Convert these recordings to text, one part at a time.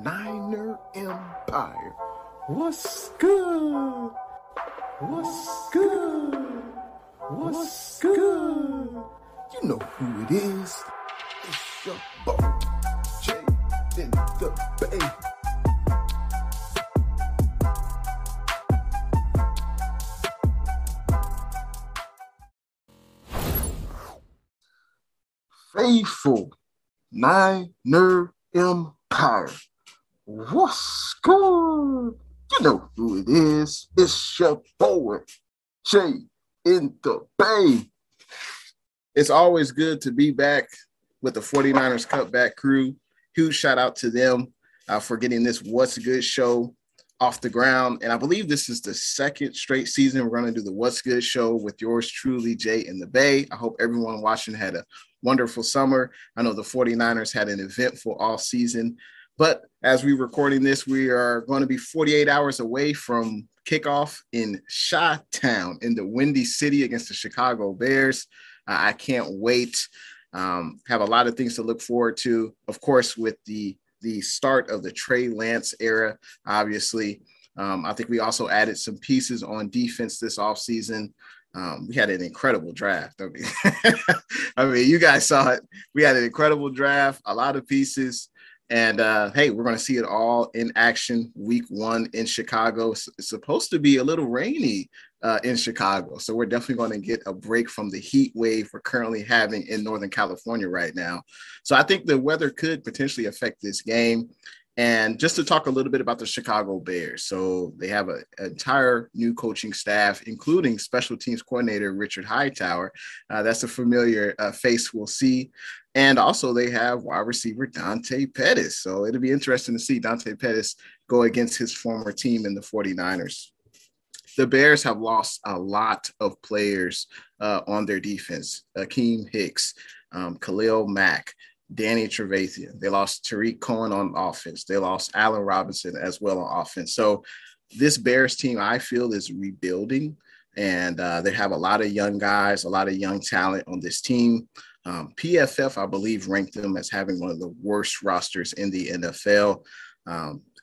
Niner Empire. What's good? What's good? What's good? You know who it is. It's your boy, Jay and the Bay. Faithful Niner Empire. What's good? You know who it is. It's your boy, Jay in the Bay. It's always good to be back with the 49ers-cutback crew. Huge shout out to them for getting this What's Good show off the ground. And I believe this is the second straight season we're going to do the What's Good show with yours truly, Jay in the Bay. I hope everyone watching had a wonderful summer. I know the 49ers had an eventful all season, but as we're recording this, we are going to be 48 hours away from kickoff in Chi-Town in the Windy City against the Chicago Bears. I can't wait. Have a lot of things to look forward to. Of course, with the start of the Trey Lance era, obviously. I think we also added some pieces on defense this offseason. We had an incredible draft. I mean, you guys saw it. We had an incredible draft, a lot of pieces. And, hey, we're going to see it all in action week one in Chicago. It's supposed to be a little rainy in Chicago. So we're definitely going to get a break from the heat wave we're currently having in Northern California right now. So I think the weather could potentially affect this game. And just to talk a little bit about the Chicago Bears. So they have an entire new coaching staff, including special teams coordinator Richard Hightower. That's a familiar face we'll see. And also they have wide receiver Dante Pettis. So it'll be interesting to see Dante Pettis go against his former team in the 49ers. The Bears have lost a lot of players on their defense. Akeem Hicks, Khalil Mack, Danny Trevathian. They lost Tariq Cohen on offense. They lost Allen Robinson as well on offense. So this Bears team, I feel, is rebuilding, and they have a lot of young guys, a lot of young talent on this team. PFF, I believe, ranked them as having one of the worst rosters in the NFL.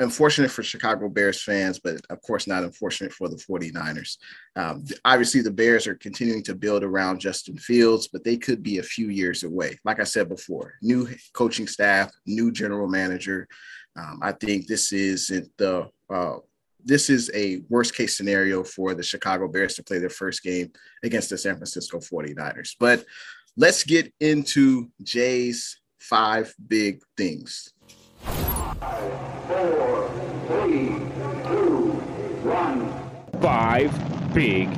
Unfortunate for Chicago Bears fans, but of course not unfortunate for the 49ers. Obviously, the Bears are continuing to build around Justin Fields, but they could be a few years away. Like I said before, new coaching staff, new general manager. I think this is a worst case scenario for the Chicago Bears to play their first game against the San Francisco 49ers. But let's get into Jay's 5 big things. 5, 4, 3, 2, 1. 5 big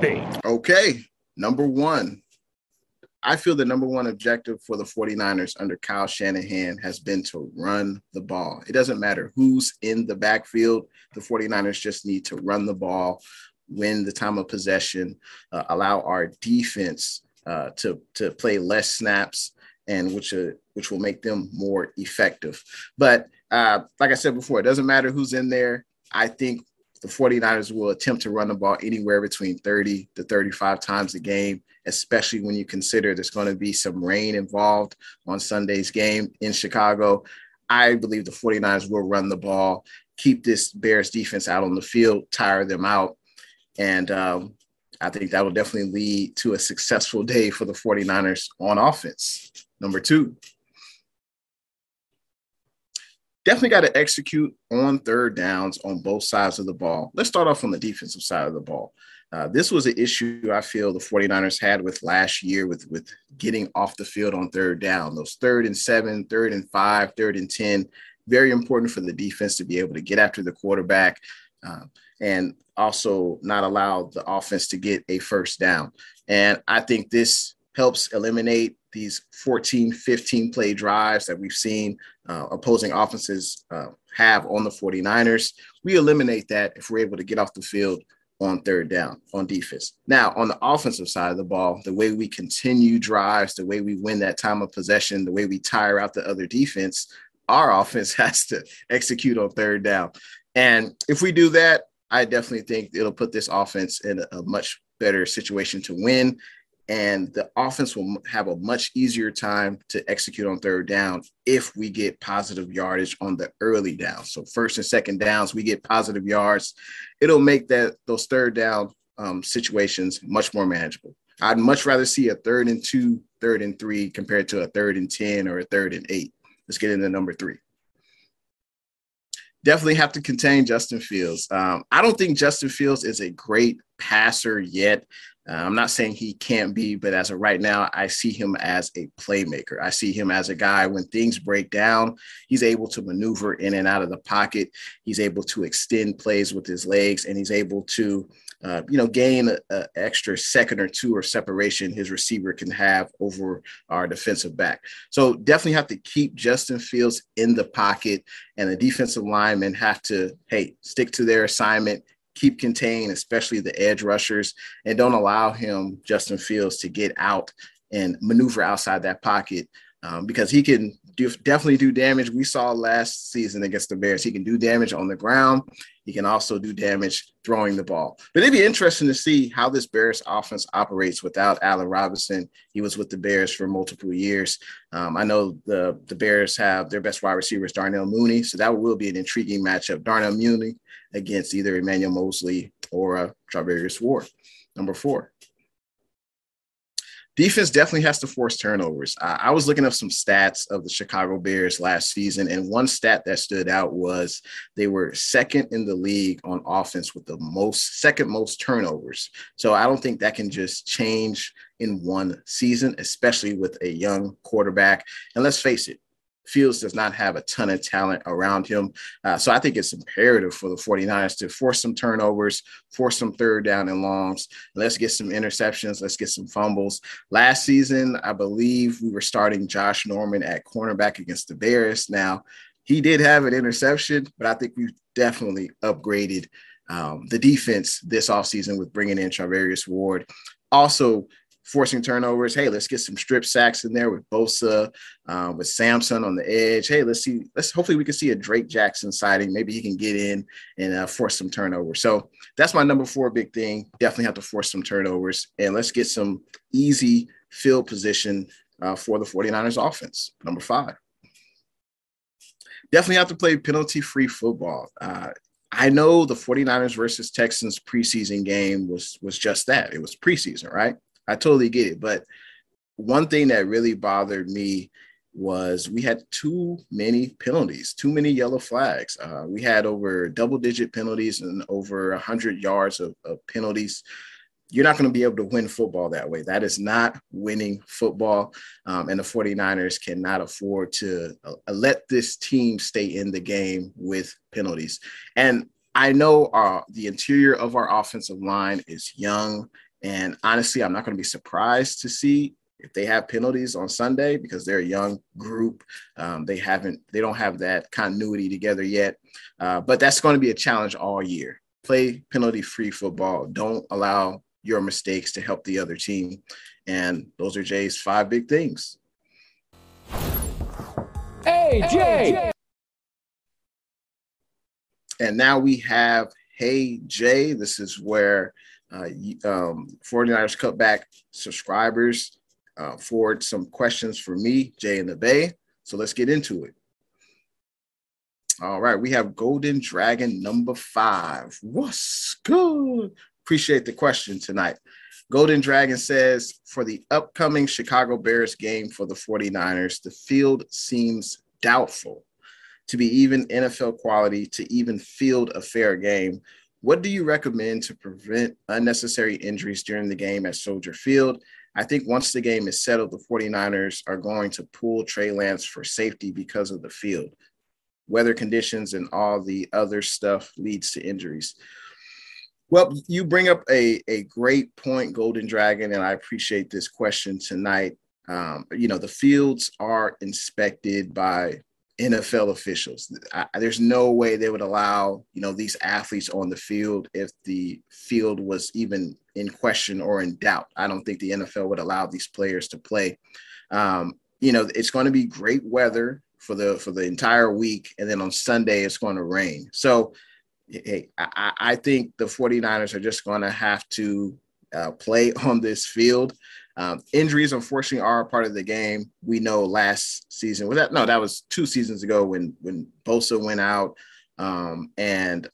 things. Okay, number one. I feel the number one objective for the 49ers under Kyle Shanahan has been to run the ball. It doesn't matter who's in the backfield. The 49ers just need to run the ball, win the time of possession, allow our defense to play less snaps, and which will make them more effective. But like I said before, it doesn't matter who's in there. I think the 49ers will attempt to run the ball anywhere between 30 to 35 times a game, especially when you consider there's going to be some rain involved on Sunday's game in Chicago. I believe the 49ers will run the ball, keep this Bears defense out on the field, tire them out. And I think that will definitely lead to a successful day for the 49ers on offense. Number two, definitely got to execute on third downs on both sides of the ball. Let's start off on the defensive side of the ball. This was an issue I feel the 49ers had with last year with getting off the field on third down. Those 3rd and 7, 3rd and 5, 3rd and 10, very important for the defense to be able to get after the quarterback and also not allow the offense to get a first down. And I think this helps eliminate these 14, 15 play drives that we've seen opposing offenses have on the 49ers. We eliminate that if we're able to get off the field on third down on defense. Now, on the offensive side of the ball, the way we continue drives, the way we win that time of possession, the way we tire out the other defense, our offense has to execute on third down. And if we do that, I definitely think it'll put this offense in a much better situation to win. And the offense will have a much easier time to execute on third down if we get positive yardage on the early down. So 1st and 2nd downs, we get positive yards. It'll make those third down situations much more manageable. I'd much rather see a 3rd and 2, 3rd and 3 compared to a 3rd and 10 or a 3rd and 8. Let's get into number three. Definitely have to contain Justin Fields. I don't think Justin Fields is a great passer yet. I'm not saying he can't be, but as of right now, I see him as a playmaker. I see him as a guy when things break down, he's able to maneuver in and out of the pocket. He's able to extend plays with his legs, and he's able to, gain an extra second or two or separation his receiver can have over our defensive back. So definitely have to keep Justin Fields in the pocket, and the defensive linemen have to, stick to their assignment, keep contained, especially the edge rushers, and don't allow him, Justin Fields, to get out and maneuver outside that pocket because he can definitely do damage. We saw last season against the Bears, he can do damage on the ground. He can also do damage throwing the ball. But it'd be interesting to see how this Bears offense operates without Allen Robinson. He was with the Bears for multiple years. I know the Bears have their best wide receivers, Darnell Mooney, so that will be an intriguing matchup. Darnell Mooney against either Emmanuel Moseley or Tavarius Ward. Number four. Defense definitely has to force turnovers. I was looking up some stats of the Chicago Bears last season, and one stat that stood out was they were 2nd in the league on offense with the second most turnovers. So I don't think that can just change in one season, especially with a young quarterback. And let's face it, Fields does not have a ton of talent around him. So I think it's imperative for the 49ers to force some turnovers, force some third down and longs. Let's get some interceptions. Let's get some fumbles. Last season, I believe we were starting Josh Norman at cornerback against the Bears. Now, he did have an interception, but I think we've definitely upgraded the defense this offseason with bringing in Tavarius Ward. Also, forcing turnovers. Let's get some strip sacks in there with Bosa, with Samson on the edge. Hopefully we can see a Drake Jackson sighting. Maybe he can get in and force some turnovers. So that's my number four big thing. Definitely have to force some turnovers, and let's get some easy field position for the 49ers offense. Number five. Definitely have to play penalty-free football. I know the 49ers versus Texans preseason game was just that. It was preseason, right? I totally get it. But one thing that really bothered me was we had too many penalties, too many yellow flags. We had over double-digit penalties and over 100 yards of penalties. You're not going to be able to win football that way. That is not winning football. And the 49ers cannot afford to let this team stay in the game with penalties. And I know the interior of our offensive line is young. And honestly, I'm not going to be surprised to see if they have penalties on Sunday because they're a young group. They don't have that continuity together yet. But that's going to be a challenge all year. Play penalty-free football. Don't allow your mistakes to help the other team. And those are Jay's five big things. Hey, Jay! And now we have Hey Jay. This is where 49ers Cutback subscribers forward some questions for me, Jay and the Bay. So let's get into it. All right, we have Golden Dragon number 5. What's good? Appreciate the question tonight. Golden Dragon says, for the upcoming Chicago Bears game for the 49ers, the field seems doubtful to be even NFL quality to even field a fair game. What do you recommend to prevent unnecessary injuries during the game at Soldier Field? I think once the game is settled, the 49ers are going to pull Trey Lance for safety because of the field. Weather conditions and all the other stuff leads to injuries. Well, you bring up a great point, Golden Dragon, and I appreciate this question tonight. You know, the fields are inspected by NFL officials. There's no way they would allow, you know, these athletes on the field if the field was even in question or in doubt. I don't think the NFL would allow these players to play. You know, it's going to be great weather for the entire week. And then on Sunday, it's going to rain. So hey, I think the 49ers are just going to have to play on this field. Injuries, unfortunately, are a part of the game. We know last season was that. No, that was 2 seasons ago when Bosa went out and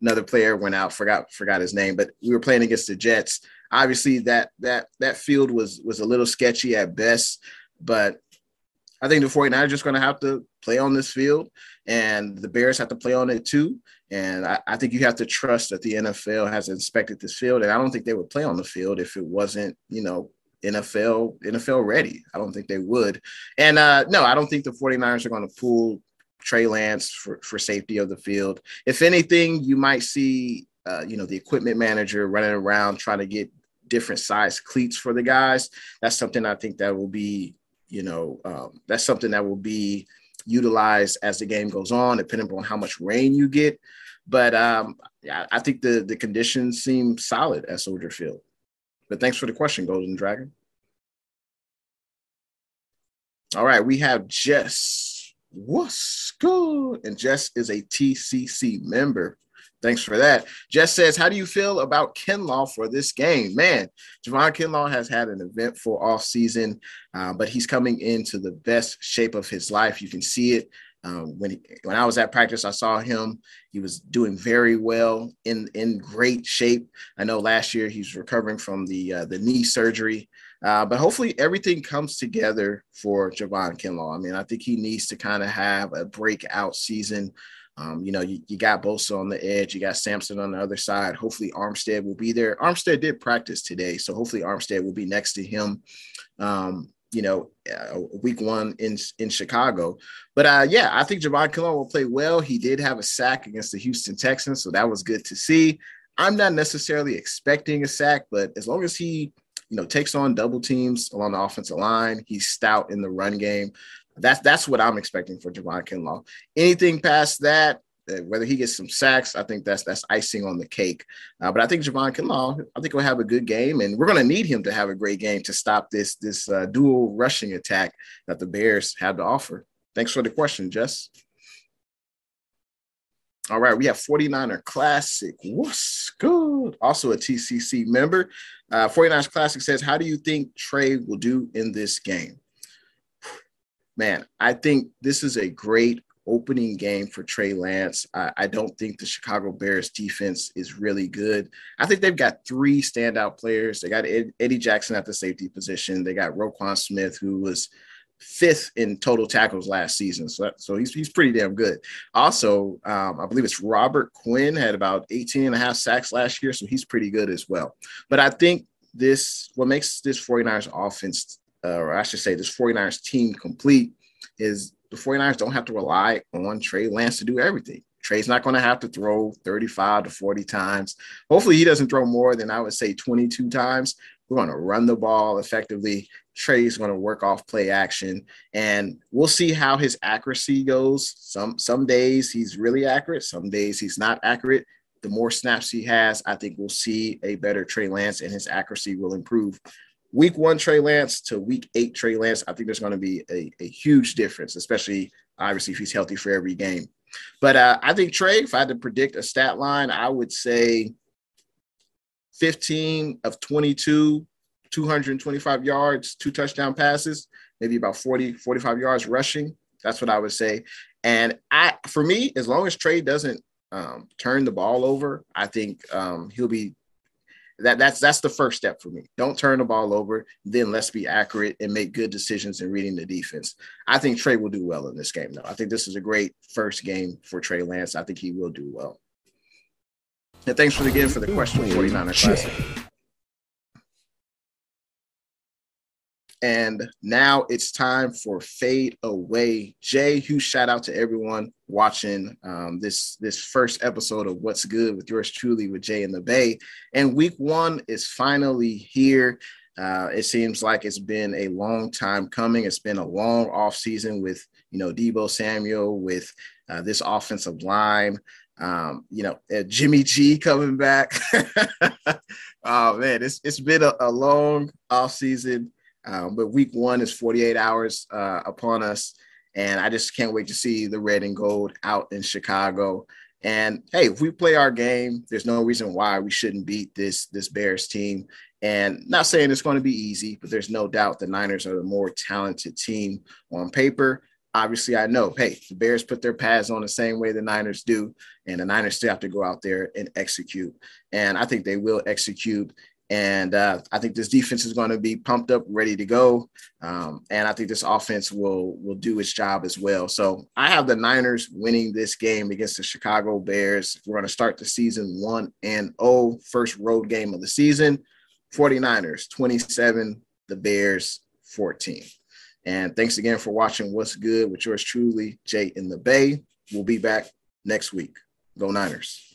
another player went out. Forgot his name, but we were playing against the Jets. Obviously, that field was a little sketchy at best, but I think the 49ers are just going to have to play on this field, and the Bears have to play on it too. And I think you have to trust that the NFL has inspected this field, and I don't think they would play on the field if it wasn't, you know, NFL ready. I don't think they would. And no, I don't think the 49ers are going to pull Trey Lance for safety of the field. If anything, you might see, you know, the equipment manager running around trying to get different size cleats for the guys. That's something I think that will be, you know, that's something that will be utilized as the game goes on, depending on how much rain you get. But I think the conditions seem solid at Soldier Field. But thanks for the question, Golden Dragon. All right, we have Jess. What's good? And Jess is a TCC member. Thanks for that. Jess says, how do you feel about Kinlaw for this game? Man, Javon Kinlaw has had an eventful offseason, but he's coming into the best shape of his life. You can see it. When I was at practice, I saw him. He was doing very well, in great shape. I know last year he's recovering from the knee surgery, but hopefully everything comes together for Javon Kinlaw. I mean, I think he needs to kind of have a breakout season. You know, you got Bosa on the edge. You got Samson on the other side. Hopefully Armstead will be there. Armstead did practice today, so hopefully Armstead will be next to him, you know, week 1 in Chicago. But, yeah, I think Javon Kinlaw will play well. He did have a sack against the Houston Texans, so that was good to see. I'm not necessarily expecting a sack, but as long as he, you know, takes on double teams along the offensive line, he's stout in the run game. That's what I'm expecting for Javon Kinlaw. Anything past that, whether he gets some sacks, I think that's icing on the cake. But I think Javon Kinlaw, I think will have a good game, and we're going to need him to have a great game to stop this dual rushing attack that the Bears have to offer. Thanks for the question, Jess. All right, we have 49er Classic. What's good? Also a TCC member. 49ers Classic says, how do you think Trey will do in this game? Man, I think this is a great opening game for Trey Lance. I don't think the Chicago Bears defense is really good. I think they've got 3 standout players. They got Eddie Jackson at the safety position. They got Roquan Smith, who was 5th in total tackles last season. So he's pretty damn good. Also, I believe it's Robert Quinn had about 18.5 sacks last year. So he's pretty good as well. But I think what makes this 49ers offense, or I should say this 49ers team complete, is the 49ers don't have to rely on Trey Lance to do everything. Trey's not going to have to throw 35 to 40 times. Hopefully he doesn't throw more than, I would say, 22 times. We're going to run the ball effectively. Trey's going to work off play action, and we'll see how his accuracy goes. Some days he's really accurate. Some days he's not accurate. The more snaps he has, I think we'll see a better Trey Lance, and his accuracy will improve. Week 1 Trey Lance to week 8 Trey Lance, I think there's going to be a huge difference, especially obviously if he's healthy for every game. But I think Trey, if I had to predict a stat line, I would say 15 of 22, 225 yards, 2 touchdown passes, maybe about 40, 45 yards rushing. That's what I would say. And I, for me, as long as Trey doesn't turn the ball over, I think he'll be that's the first step for me. Don't turn the ball over. Then let's be accurate and make good decisions in reading the defense. I think Trey will do well in this game, though. I think this is a great first game for Trey Lance. I think he will do well. And thanks again for the question, 49er Classic. And now it's time for Fade Away. Jay, huge shout out to everyone watching this first episode of What's Good with yours truly with Jay in the Bay. And week 1 is finally here. It seems like it's been a long time coming. It's been a long offseason with, Debo Samuel, with this offensive line. Jimmy G coming back. Oh, man, it's been a long offseason. But week 1 is 48 hours upon us, and I just can't wait to see the red and gold out in Chicago. And, hey, if we play our game, there's no reason why we shouldn't beat this Bears team. And not saying it's going to be easy, but there's no doubt the Niners are the more talented team on paper. Obviously, I know, hey, the Bears put their pads on the same way the Niners do, and the Niners still have to go out there and execute. And I think they will execute. And I think this defense is going to be pumped up, ready to go. And I think this offense will do its job as well. So I have the Niners winning this game against the Chicago Bears. We're going to start the season 1-0, first road game of the season. 49ers, 27, the Bears, 14. And thanks again for watching What's Good with yours truly, Jay in the Bay. We'll be back next week. Go Niners.